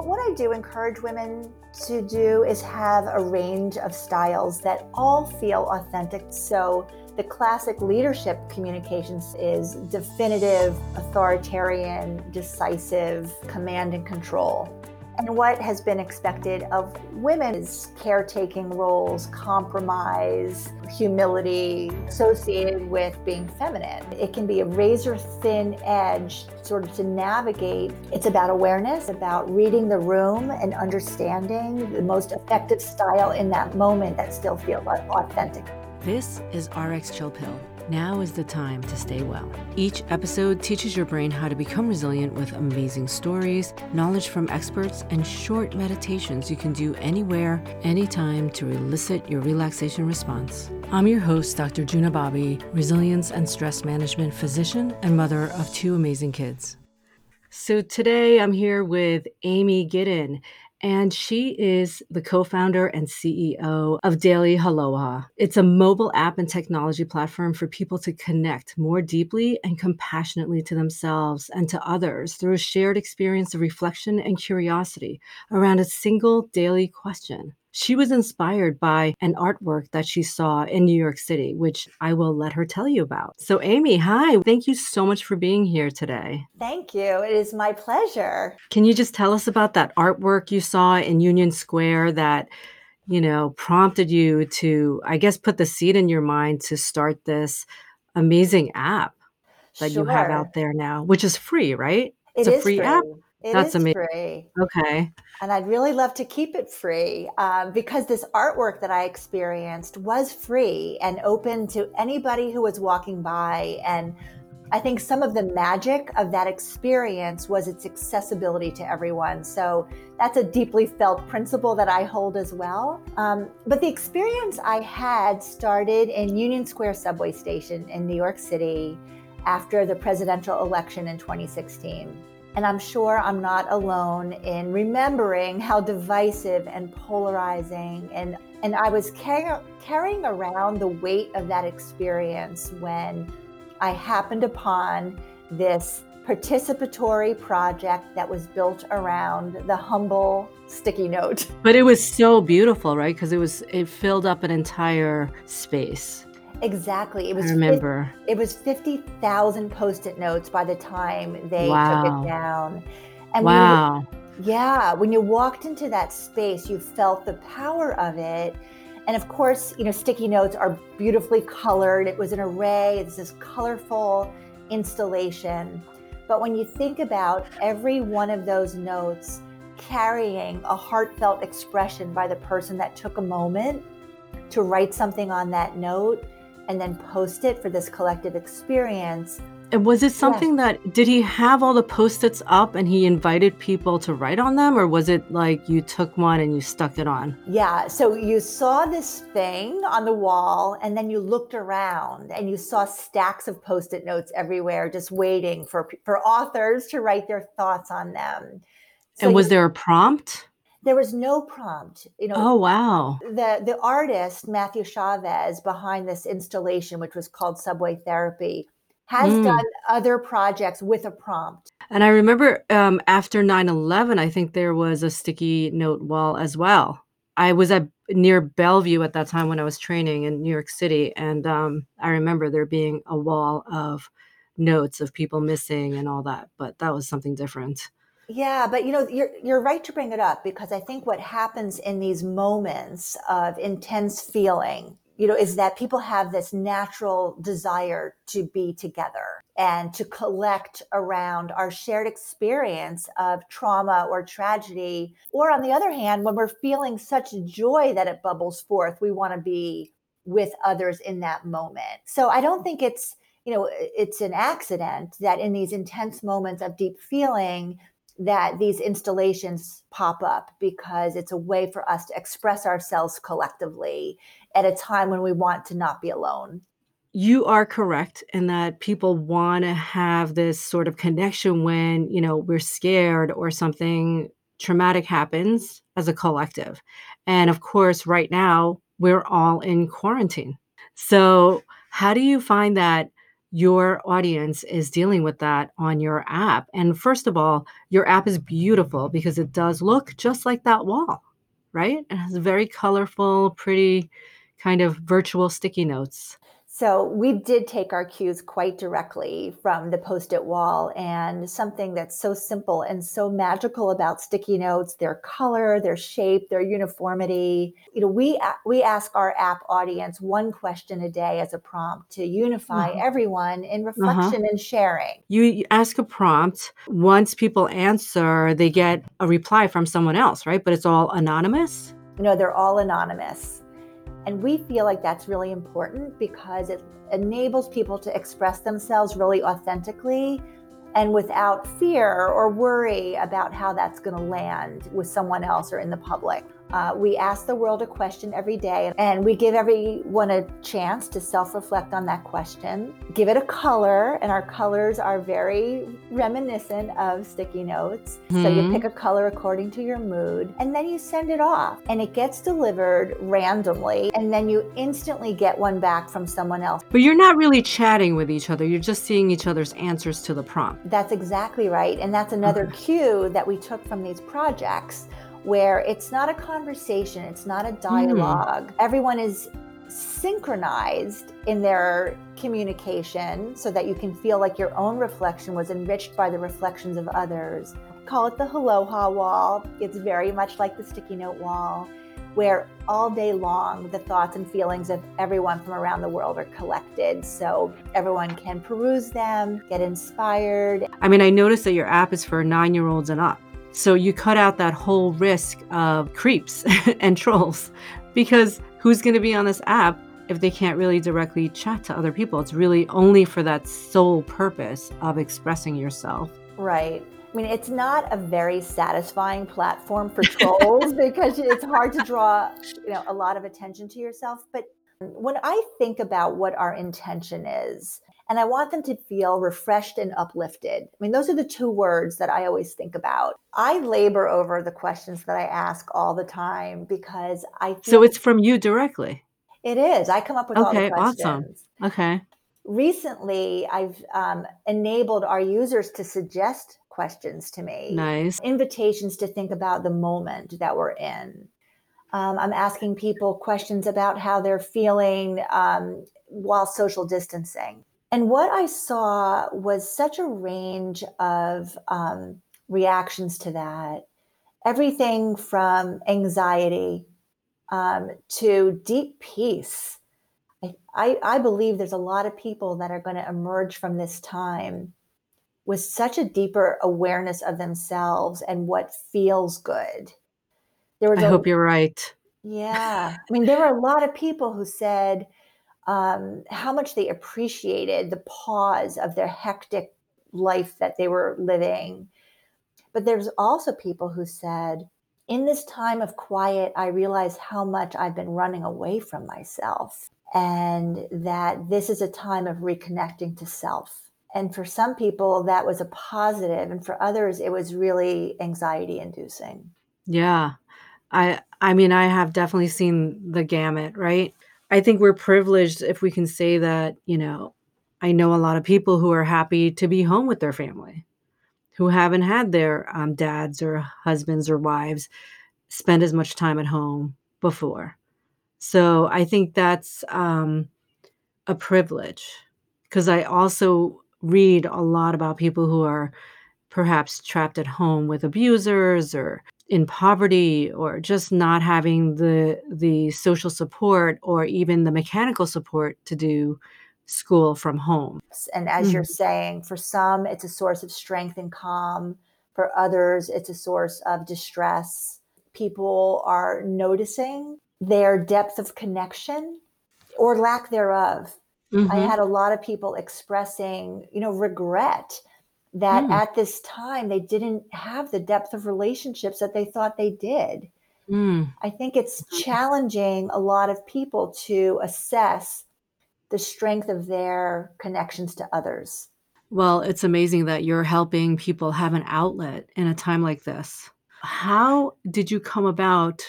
But what I do encourage women to do is have a range of styles that all feel authentic. So the classic leadership communications is definitive, authoritarian, decisive, command and control. And what has been expected of women is caretaking roles, compromise, humility, associated with being feminine. It can be a razor thin edge sort of to navigate. It's about awareness, about reading the room and understanding the most effective style in that moment that still feels authentic. This is Rx Chill Pill. Now is the time to stay well. Each episode teaches your brain how to become resilient with amazing stories, knowledge from experts, and short meditations you can do anywhere, anytime to elicit your relaxation response. I'm your host, Dr. Juna Babi, resilience and stress management physician and mother of two amazing kids. So today I'm here with Amy Giddon, and she is the co-founder and CEO of Daily Haloha. It's a mobile app and technology platform for people to connect more deeply and compassionately to themselves and to others through a shared experience of reflection and curiosity around a single daily question. She was inspired by an artwork that she saw in New York City, which I will let her tell you about. So Amy, hi. Thank you so much for being here today. Thank you. It is my pleasure. Can you just tell us about that artwork you saw in Union Square that, you know, prompted you to, I guess, put the seed in your mind to start this amazing app that you have out there now, which is free, right? It's a free app. That's amazing. Free. Okay. And I'd really love to keep it free because this artwork that I experienced was free and open to anybody who was walking by. And I think some of the magic of that experience was its accessibility to everyone. So that's a deeply felt principle that I hold as well. But the experience I had started in Union Square subway station in New York City after the presidential election in 2016. And I'm sure I'm not alone in remembering how divisive and polarizing. And I was carrying around the weight of that experience when I happened upon this participatory project that was built around the humble sticky note. But it was so beautiful, right? Because it filled up an entire space. Exactly. It was 50,000 Post-it notes by the time they took it down. And wow. When you walked into that space, you felt the power of it. And of course, you know, sticky notes are beautifully colored. It was an array. It's this colorful installation. But when you think about every one of those notes carrying a heartfelt expression by the person that took a moment to write something on that note, and then post it for this collective experience. And was it something that, did he have all the Post-its up and he invited people to write on them? Or was it like you took one and you stuck it on? Yeah, so you saw this thing on the wall and then you looked around and you saw stacks of Post-it notes everywhere, just waiting for authors to write their thoughts on them. So and was there a prompt? There was no prompt, you know. Oh, wow. The artist, Matthew Chavez, behind this installation, which was called Subway Therapy, has done other projects with a prompt. And I remember after 9/11, I think there was a sticky note wall as well. I was near Bellevue at that time when I was training in New York City. And I remember there being a wall of notes of people missing and all that. But that was something different. Yeah, but you know, you're right to bring it up because I think what happens in these moments of intense feeling, you know, is that people have this natural desire to be together and to collect around our shared experience of trauma or tragedy. Or on the other hand, when we're feeling such joy that it bubbles forth, we want to be with others in that moment. So I don't think it's an accident that in these intense moments of deep feeling, that these installations pop up because it's a way for us to express ourselves collectively at a time when we want to not be alone. You are correct in that people want to have this sort of connection when, you know, we're scared or something traumatic happens as a collective. And of course, right now, we're all in quarantine. So how do you find that your audience is dealing with that on your app. And first of all, your app is beautiful because it does look just like that wall, right? It has very colorful, pretty kind of virtual sticky notes. So we did take our cues quite directly from the Post-it wall, and something that's so simple and so magical about sticky notes, their color, their shape, their uniformity. You know, we ask our app audience one question a day as a prompt to unify everyone in reflection and sharing. You ask a prompt. Once people answer, they get a reply from someone else, right? But it's all anonymous? No, they're all anonymous. And we feel like that's really important because it enables people to express themselves really authentically and without fear or worry about how that's going to land with someone else or in the public. We ask the world a question every day, and we give everyone a chance to self-reflect on that question, give it a color, and our colors are very reminiscent of sticky notes. So you pick a color according to your mood, and then you send it off, and it gets delivered randomly, and then you instantly get one back from someone else. But you're not really chatting with each other. You're just seeing each other's answers to the prompt. That's exactly right, and that's another cue that we took from these projects, where it's not a conversation, it's not a dialogue. Everyone is synchronized in their communication so that you can feel like your own reflection was enriched by the reflections of others. Call it the Aloha wall. It's very much like the sticky note wall, where all day long the thoughts and feelings of everyone from around the world are collected so everyone can peruse them, get inspired. I mean, I noticed that your app is for 9-year-olds and up. So you cut out that whole risk of creeps and trolls, because who's going to be on this app if they can't really directly chat to other people? It's really only for that sole purpose of expressing yourself. Right. I mean, it's not a very satisfying platform for trolls because it's hard to draw, you know, a lot of attention to yourself. But when I think about what our intention is, and I want them to feel refreshed and uplifted. I mean, those are the two words that I always think about. I labor over the questions that I ask all the time because I feel— So it's from you directly? It is. I come up with all the questions. Awesome. Okay. Recently, I've enabled our users to suggest questions to me. Nice. Invitations to think about the moment that we're in. I'm asking people questions about how they're feeling while social distancing. And what I saw was such a range of reactions to that. Everything from anxiety to deep peace. I believe there's a lot of people that are going to emerge from this time with such a deeper awareness of themselves and what feels good. I hope you're right. Yeah. I mean, there were a lot of people who said, how much they appreciated the pause of their hectic life that they were living. But there's also people who said, in this time of quiet, I realize how much I've been running away from myself, and that this is a time of reconnecting to self. And for some people, that was a positive. And for others, it was really anxiety inducing. Yeah. I mean, I have definitely seen the gamut, right? I think we're privileged if we can say that, you know, I know a lot of people who are happy to be home with their family, who haven't had their dads or husbands or wives spend as much time at home before. So I think that's a privilege, because I also read a lot about people who are perhaps trapped at home with abusers or in poverty, or just not having the social support or even the mechanical support to do school from home. And as you're saying, for some, it's a source of strength and calm. For others, it's a source of distress. People are noticing their depth of connection or lack thereof. I had a lot of people expressing, you know, regret that at this time they didn't have the depth of relationships that they thought they did. I think it's challenging a lot of people to assess the strength of their connections to others. Well, it's amazing that you're helping people have an outlet in a time like this. How did you come about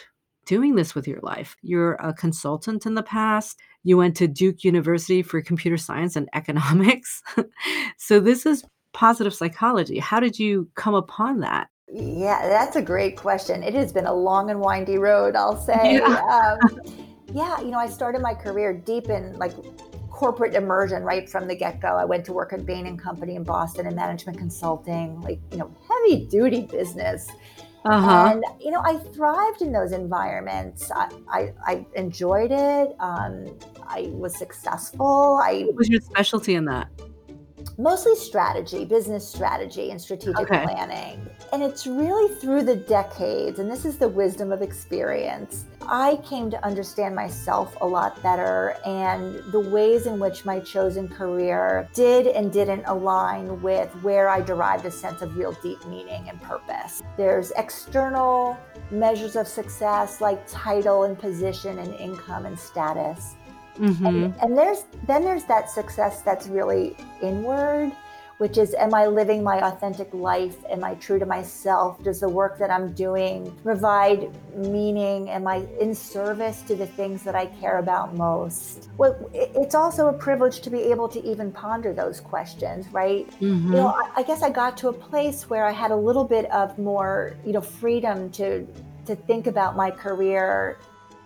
doing this with your life. You're a consultant in the past. You went to Duke University for computer science and economics. So this is positive psychology. How did you come upon that? Yeah, that's a great question. It has been a long and windy road, I'll say. Yeah. I started my career deep in corporate immersion right from the get-go. I went to work at Bain & Company in Boston in management consulting, heavy duty business. Uh-huh. And, I thrived in those environments. I enjoyed it. I was successful. What was your specialty in that? Mostly strategy, business strategy and strategic planning. And it's really through the decades, and this is the wisdom of experience, I came to understand myself a lot better and the ways in which my chosen career did and didn't align with where I derived a sense of real deep meaning and purpose. There's external measures of success like title and position and income and status. Mm-hmm. And there's that success that's really inward, which is, am I living my authentic life? Am I true to myself? Does the work that I'm doing provide meaning? Am I in service to the things that I care about most? Well, it's also a privilege to be able to even ponder those questions, right? Mm-hmm. I guess I got to a place where I had a little bit of more, freedom to think about my career.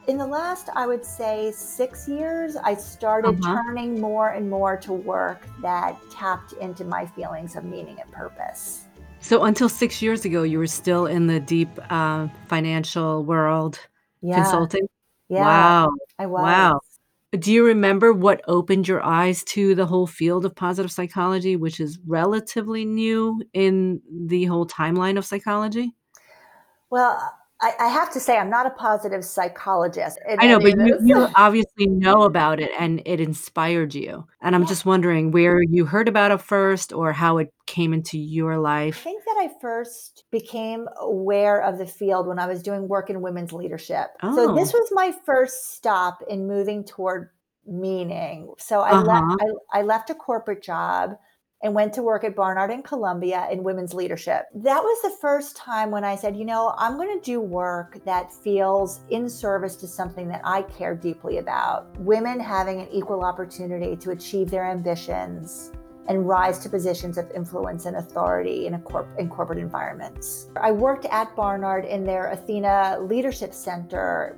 In the last, I would say, 6 years, I started turning more and more to work that tapped into my feelings of meaning and purpose. So until 6 years ago, you were still in the deep financial world, consulting? Yeah. Wow. I was. Wow. Do you remember what opened your eyes to the whole field of positive psychology, which is relatively new in the whole timeline of psychology? Well, I have to say, I'm not a positive psychologist. I know, but you obviously know about it and it inspired you. And I'm just wondering where you heard about it first or how it came into your life. I think that I first became aware of the field when I was doing work in women's leadership. Oh. So this was my first stop in moving toward meaning. So I left a corporate job and went to work at Barnard in Columbia in women's leadership. That was the first time when I said, I'm going to do work that feels in service to something that I care deeply about. Women having an equal opportunity to achieve their ambitions and rise to positions of influence and authority in corporate environments. I worked at Barnard in their Athena Leadership Center,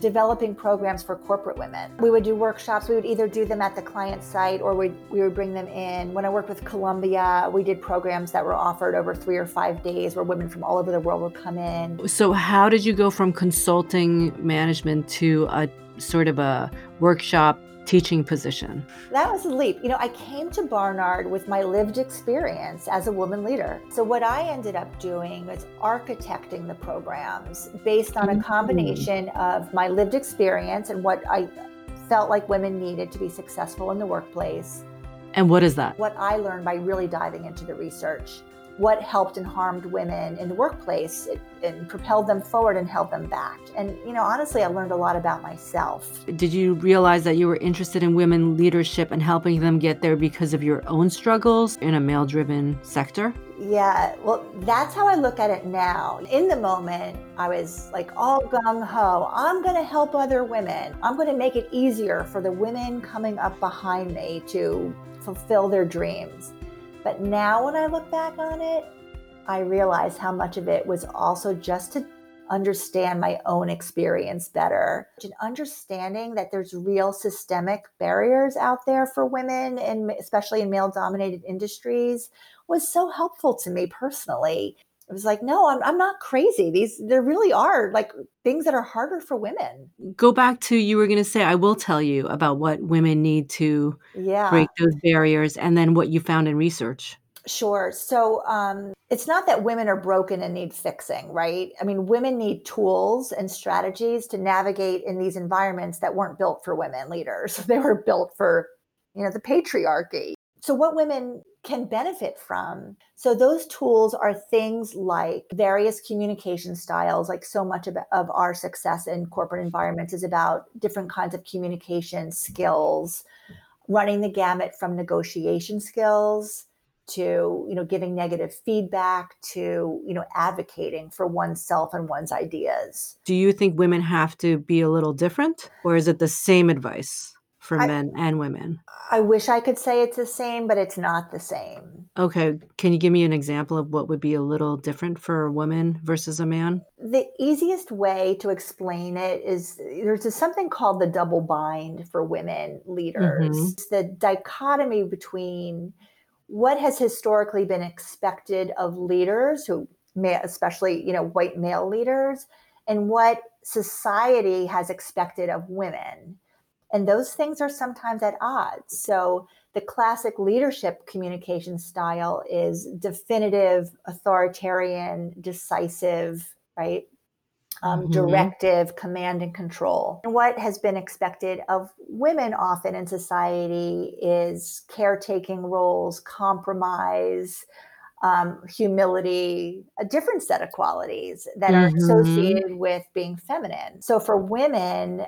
developing programs for corporate women. We would do workshops. We would either do them at the client site or we would bring them in. When I worked with Columbia, we did programs that were offered over 3 or 5 days where women from all over the world would come in. So how did you go from consulting management to a sort of a workshop teaching position? That was a leap. I came to Barnard with my lived experience as a woman leader. So what I ended up doing was architecting the programs based on a combination of my lived experience and what I felt like women needed to be successful in the workplace. And what is that? What I learned by really diving into the research, what helped and harmed women in the workplace and propelled them forward and held them back. And, honestly, I learned a lot about myself. Did you realize that you were interested in women leadership and helping them get there because of your own struggles in a male-driven sector? Yeah, well, that's how I look at it now. In the moment, I was all gung-ho. I'm going to help other women. I'm going to make it easier for the women coming up behind me to fulfill their dreams. But now when I look back on it, I realize how much of it was also just to understand my own experience better. And understanding that there's real systemic barriers out there for women, and especially in male-dominated industries, was so helpful to me personally. It was no, I'm not crazy. There really are things that are harder for women. Go back to, you were going to say, I will tell you about what women need to break those barriers and then what you found in research. Sure. So it's not that women are broken and need fixing, right? I mean, women need tools and strategies to navigate in these environments that weren't built for women leaders. They were built for, the patriarchy. So what women can benefit from. So those tools are things like various communication styles, so much of our success in corporate environments is about different kinds of communication skills, running the gamut from negotiation skills to, you know, giving negative feedback, to, you know, advocating for oneself and one's ideas. Do you think women have to be a little different, or is it the same advice for men and women? I wish I could say it's the same, but it's not the same. Okay. Can you give me an example of what would be a little different for a woman versus a man? The easiest way to explain it is there's something called the double bind for women leaders. Mm-hmm. It's the dichotomy between what has historically been expected of leaders, who may, especially, you know, white male leaders, and what society has expected of women. And those things are sometimes at odds. So the classic leadership communication style is definitive, authoritarian, decisive, right? Directive, command and control. And what has been expected of women often in society is caretaking roles, compromise, humility, a different set of qualities that are associated with being feminine. So for women,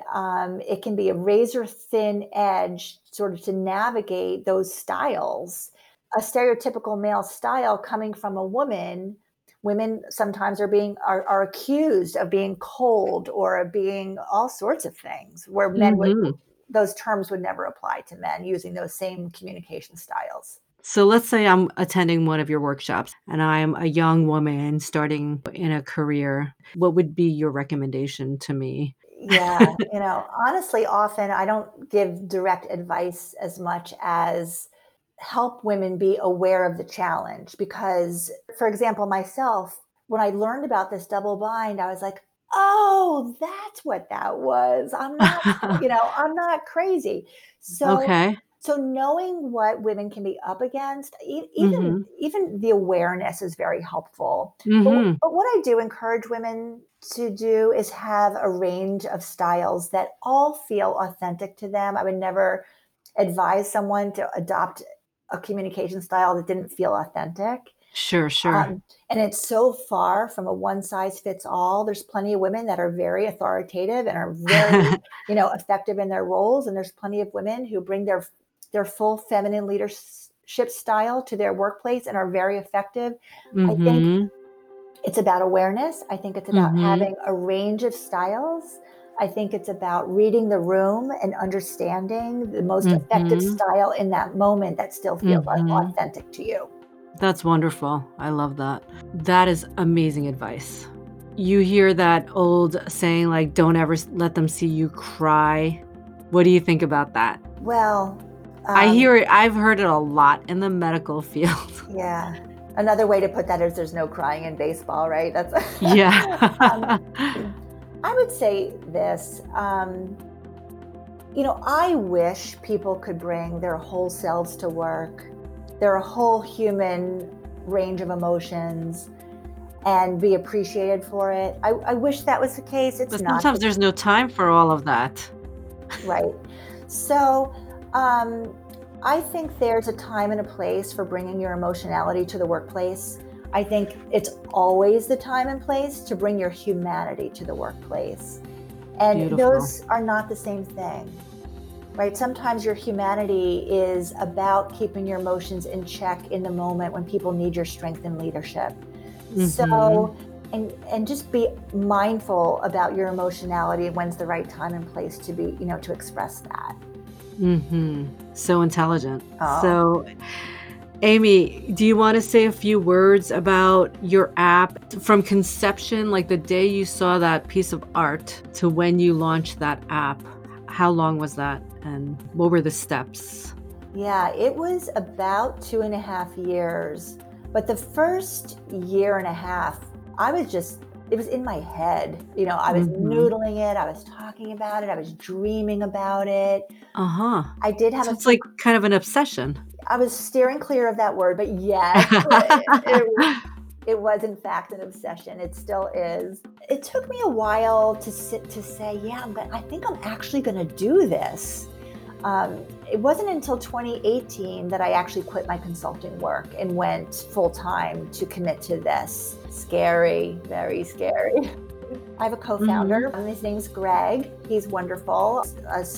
it can be a razor thin edge sort of to navigate those styles. A stereotypical male style coming from a woman, women sometimes are accused of being cold or of being all sorts of things, where men would, those terms would never apply to men using those same communication styles. So let's say I'm attending one of your workshops and I'm a young woman starting in a career. What would be your recommendation to me? Yeah, you know, honestly, often I don't give direct advice as much as help women be aware of the challenge. Because, for example, myself, when I learned about this double bind, I was like, oh, that's what that was. I'm not, you know, I'm not crazy. So okay. So knowing what women can be up against, even the awareness is very helpful. But what I do encourage women to do is have a range of styles that all feel authentic to them. I would never advise someone to adopt a communication style that didn't feel authentic. Sure. And it's so far from a one size fits all. There's plenty of women that are very authoritative and are very, you know, effective in their roles. And there's plenty of women who bring their full feminine leadership style to their workplace and are very effective. I think it's about awareness. I think it's about having a range of styles. I think it's about reading the room and understanding the most effective style in that moment that still feels authentic to you. That's wonderful. I love that. That is amazing advice. You hear that old saying, like, don't ever let them see you cry. What do you think about that? Well, I hear it. I've heard it a lot in the medical field. Yeah. Another way to put that is there's no crying in baseball, right? That's yeah. I would say this, you know, I wish people could bring their whole selves to work, their whole human range of emotions, and be appreciated for it. I wish that was the case. It's not. Sometimes there's no time for all of that. Right. So I think there's a time and a place for bringing your emotionality to the workplace. I think it's always the time and place to bring your humanity to the workplace. And those are not the same thing. Right? Sometimes your humanity is about keeping your emotions in check in the moment when people need your strength and leadership. So, and just be mindful about your emotionality and when's the right time and place to be, you know, to express that. So intelligent. So, Amy, do you want to say a few words about your app from conception, like the day you saw that piece of art to when you launched that app? How long was that, and what were the steps? Yeah, it was about 2.5 years. But the first 1.5 years, I was just, it was in my head. You know, I was noodling it. I was talking about it. I was dreaming about it. I did have it's like kind of an obsession. I was steering clear of that word, but yes, it was in fact an obsession. It still is. It took me a while to say, yeah, I think I'm actually going to do this. It wasn't until 2018 that I actually quit my consulting work and went full time to commit to this. Scary, very scary. I have a co-founder. His name's Greg. He's wonderful.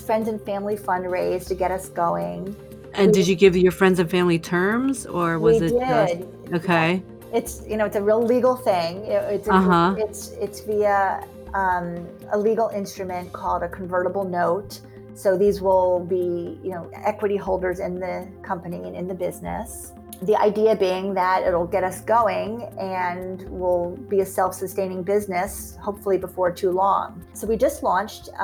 Friends and family fundraise to get us going. And did you give your friends and family terms, or was it? Did. Okay. It's, you know, it's a real legal thing. It's via a legal instrument called a convertible note. So these will be, you know, equity holders in the company and in the business. The idea being that it'll get us going and we'll be a self-sustaining business, hopefully before too long. So we just launched, 8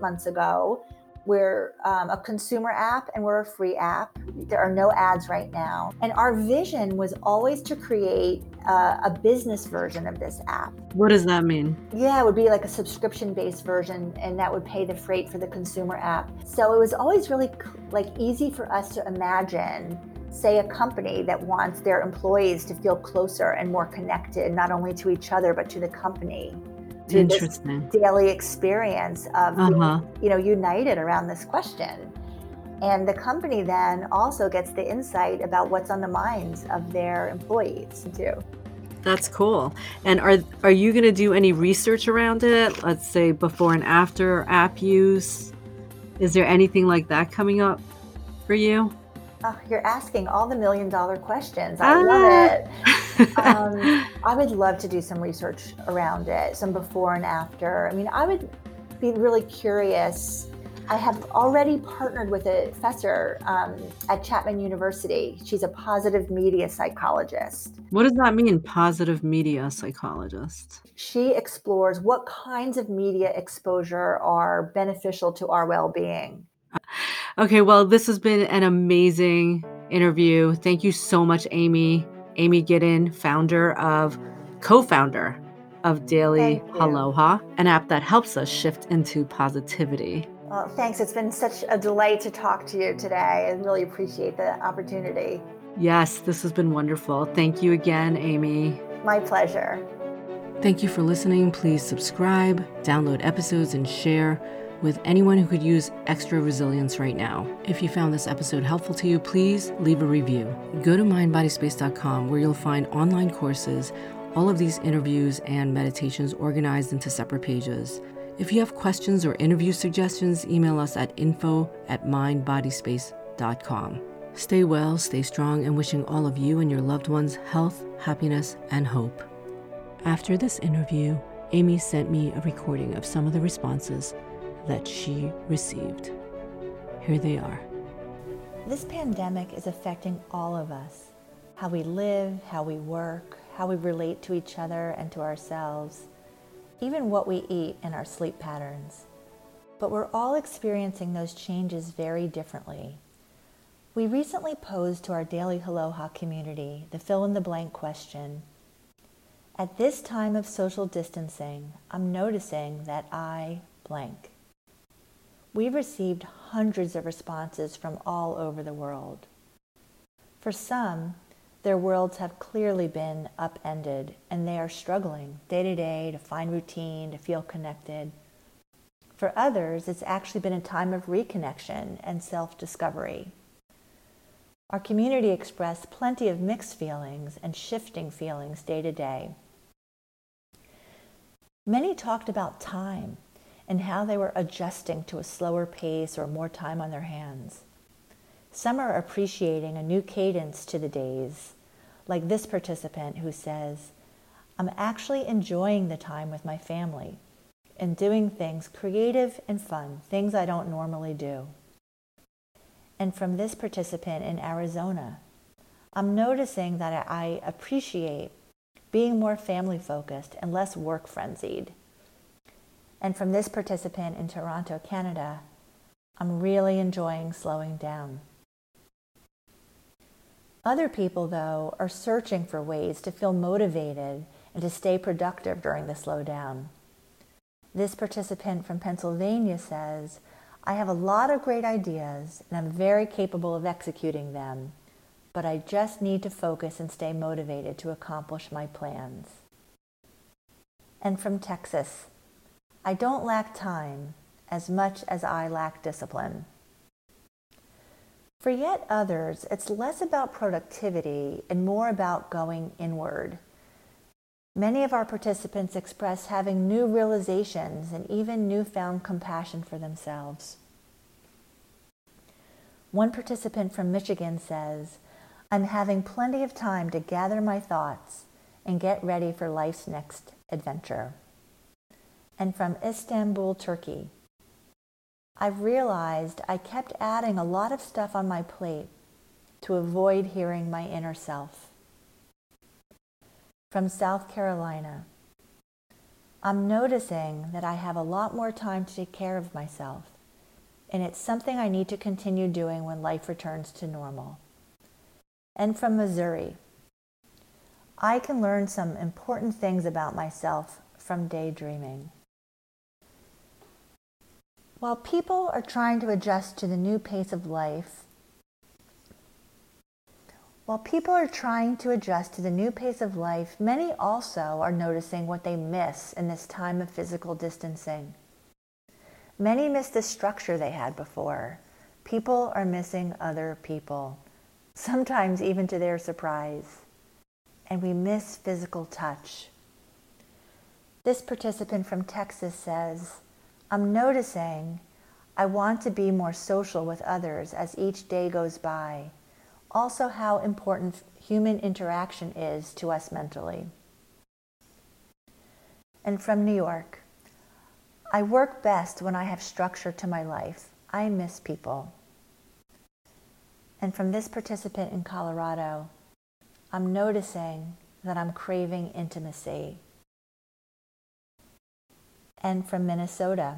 months ago. We're a consumer app and we're a free app. There are no ads right now. And our vision was always to create a business version of this app. What does that mean? Yeah, it would be like a subscription-based version, and that would pay the freight for the consumer app. So it was always really easy for us to imagine, say, a company that wants their employees to feel closer and more connected, not only to each other, but to the company. To this daily experience of being, you know, united around this question. And the company then also gets the insight about what's on the minds of their employees too. That's cool. And are you going to do any research around it? Let's say before and after app use. Is there anything like that coming up for you? Oh, you're asking all the $1 million questions. I love it. I would love to do some research around it, some before and after. I mean, I would be really curious. I have already partnered with a professor at Chapman University. She's a positive media psychologist. What does that mean, positive media psychologist? She explores what kinds of media exposure are beneficial to our well-being. Okay, well, this has been an amazing interview. Thank you so much, Amy. Amy Giddon, co-founder of Daily Haloha, an app that helps us shift into positivity. Well, thanks. It's been such a delight to talk to you today. I really appreciate the opportunity. Yes, this has been wonderful. Thank you again, Amy. My pleasure. Thank you for listening. Please subscribe, download episodes, and share with anyone who could use extra resilience right now. If you found this episode helpful to you, please leave a review. Go to mindbodyspace.com, where you'll find online courses, all of these interviews and meditations organized into separate pages. If you have questions or interview suggestions, email us at info@mindbodyspace.com. Stay well, stay strong, and wishing all of you and your loved ones health, happiness, and hope. After this interview, Amy sent me a recording of some of the responses that she received. Here they are. This pandemic is affecting all of us. How we live, how we work, how we relate to each other and to ourselves, even what we eat and our sleep patterns. But we're all experiencing those changes very differently. We recently posed to our Daily Haloha community the fill-in-the-blank question. At this time of social distancing, I'm noticing that I blank. We received hundreds of responses from all over the world. For some, their worlds have clearly been upended and they are struggling day to day to find routine, to feel connected. For others, it's actually been a time of reconnection and self-discovery. Our community expressed plenty of mixed feelings and shifting feelings day to day. Many talked about time and how they were adjusting to a slower pace or more time on their hands. Some are appreciating a new cadence to the days, like this participant who says, I'm actually enjoying the time with my family and doing things creative and fun, things I don't normally do. And from this participant in Arizona, I'm noticing that I appreciate being more family-focused and less work-frenzied. And from this participant in Toronto, Canada, I'm really enjoying slowing down. Other people, though, are searching for ways to feel motivated and to stay productive during the slowdown. This participant from Pennsylvania says, I have a lot of great ideas and I'm very capable of executing them, but I just need to focus and stay motivated to accomplish my plans. And from Texas, I don't lack time as much as I lack discipline. For yet others, it's less about productivity and more about going inward. Many of our participants express having new realizations and even newfound compassion for themselves. One participant from Michigan says, "I'm having plenty of time to gather my thoughts and get ready for life's next adventure." And from Istanbul, Turkey, "I've realized I kept adding a lot of stuff on my plate to avoid hearing my inner self." From South Carolina, "I'm noticing that I have a lot more time to take care of myself, and it's something I need to continue doing when life returns to normal." And from Missouri, "I can learn some important things about myself from daydreaming." While people are trying to adjust to the new pace of life, many also are noticing what they miss in this time of physical distancing. Many miss the structure they had before. People are missing other people, sometimes even to their surprise. And we miss physical touch. This participant from Texas says, "I'm noticing I want to be more social with others as each day goes by. Also, how important human interaction is to us mentally." And from New York, "I work best when I have structure to my life. I miss people." And from this participant in Colorado, "I'm noticing that I'm craving intimacy." And from Minnesota,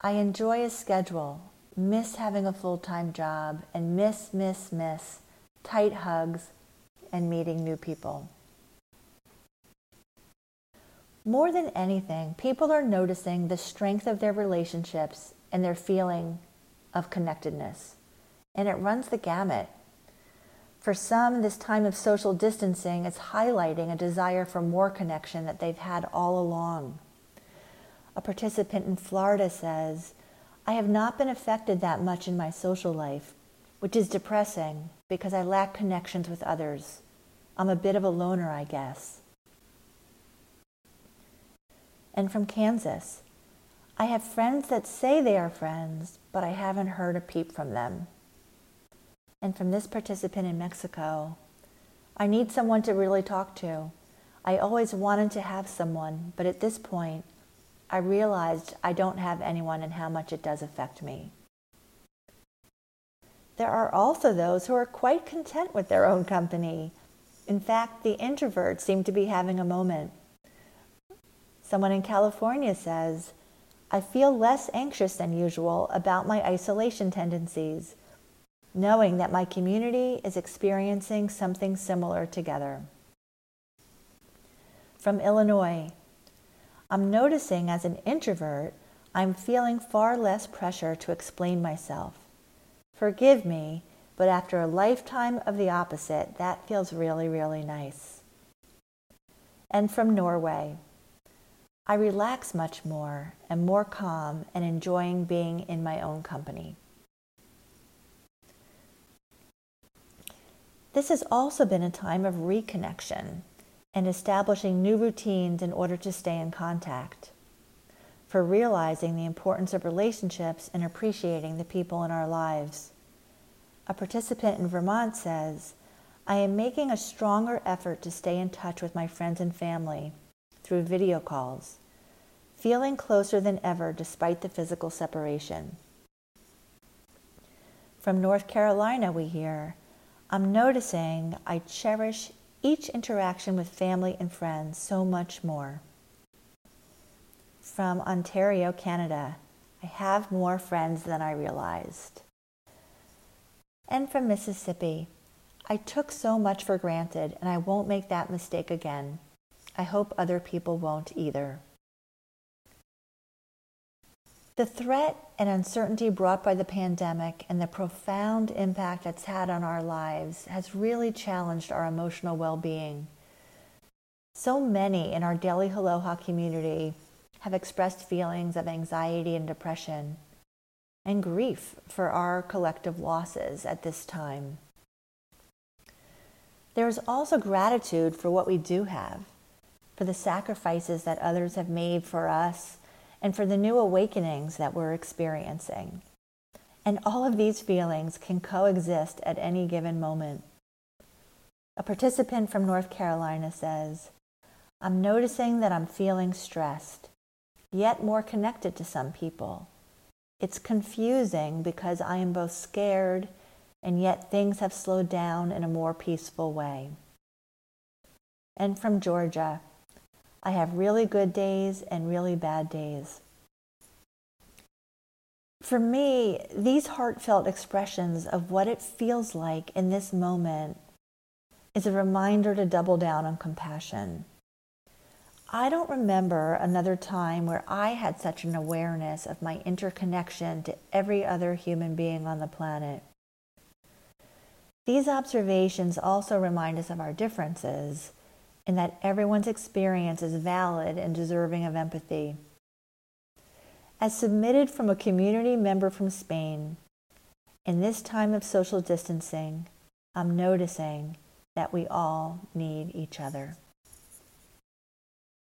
"I enjoy a schedule, miss having a full-time job, and miss tight hugs and meeting new people." More than anything, people are noticing the strength of their relationships and their feeling of connectedness, and it runs the gamut. For some, this time of social distancing is highlighting a desire for more connection that they've had all along. A participant in Florida says, "I have not been affected that much in my social life, which is depressing because I lack connections with others. I'm a bit of a loner, I guess." And from Kansas, "I have friends that say they are friends, but I haven't heard a peep from them." And from this participant in Mexico, "I need someone to really talk to. I always wanted to have someone, but at this point, I realized I don't have anyone and how much it does affect me." There are also those who are quite content with their own company. In fact, the introverts seem to be having a moment. Someone in California says, "I feel less anxious than usual about my isolation tendencies, knowing that my community is experiencing something similar together." From Illinois, "I'm noticing as an introvert, I'm feeling far less pressure to explain myself. Forgive me, but after a lifetime of the opposite, that feels really, really nice." And from Norway, "I relax much more and more calm and enjoying being in my own company." This has also been a time of reconnection and establishing new routines in order to stay in contact, for realizing the importance of relationships and appreciating the people in our lives. A participant in Vermont says, "I am making a stronger effort to stay in touch with my friends and family through video calls, feeling closer than ever despite the physical separation." From North Carolina we hear, "I'm noticing I cherish each interaction with family and friends so much more." From Ontario, Canada, "I have more friends than I realized." And from Mississippi, "I took so much for granted and I won't make that mistake again. I hope other people won't either." The threat and uncertainty brought by the pandemic and the profound impact it's had on our lives has really challenged our emotional well-being. So many in our Daily Haloha community have expressed feelings of anxiety and depression and grief for our collective losses at this time. There is also gratitude for what we do have, for the sacrifices that others have made for us, and for the new awakenings that we're experiencing. And all of these feelings can coexist at any given moment. A participant from North Carolina says, "I'm noticing that I'm feeling stressed, yet more connected to some people. It's confusing because I am both scared and yet things have slowed down in a more peaceful way." And from Georgia, "I have really good days and really bad days." For me, these heartfelt expressions of what it feels like in this moment is a reminder to double down on compassion. I don't remember another time where I had such an awareness of my interconnection to every other human being on the planet. These observations also remind us of our differences and that everyone's experience is valid and deserving of empathy. As submitted from a community member from Spain, in this time of social distancing, I'm noticing that we all need each other.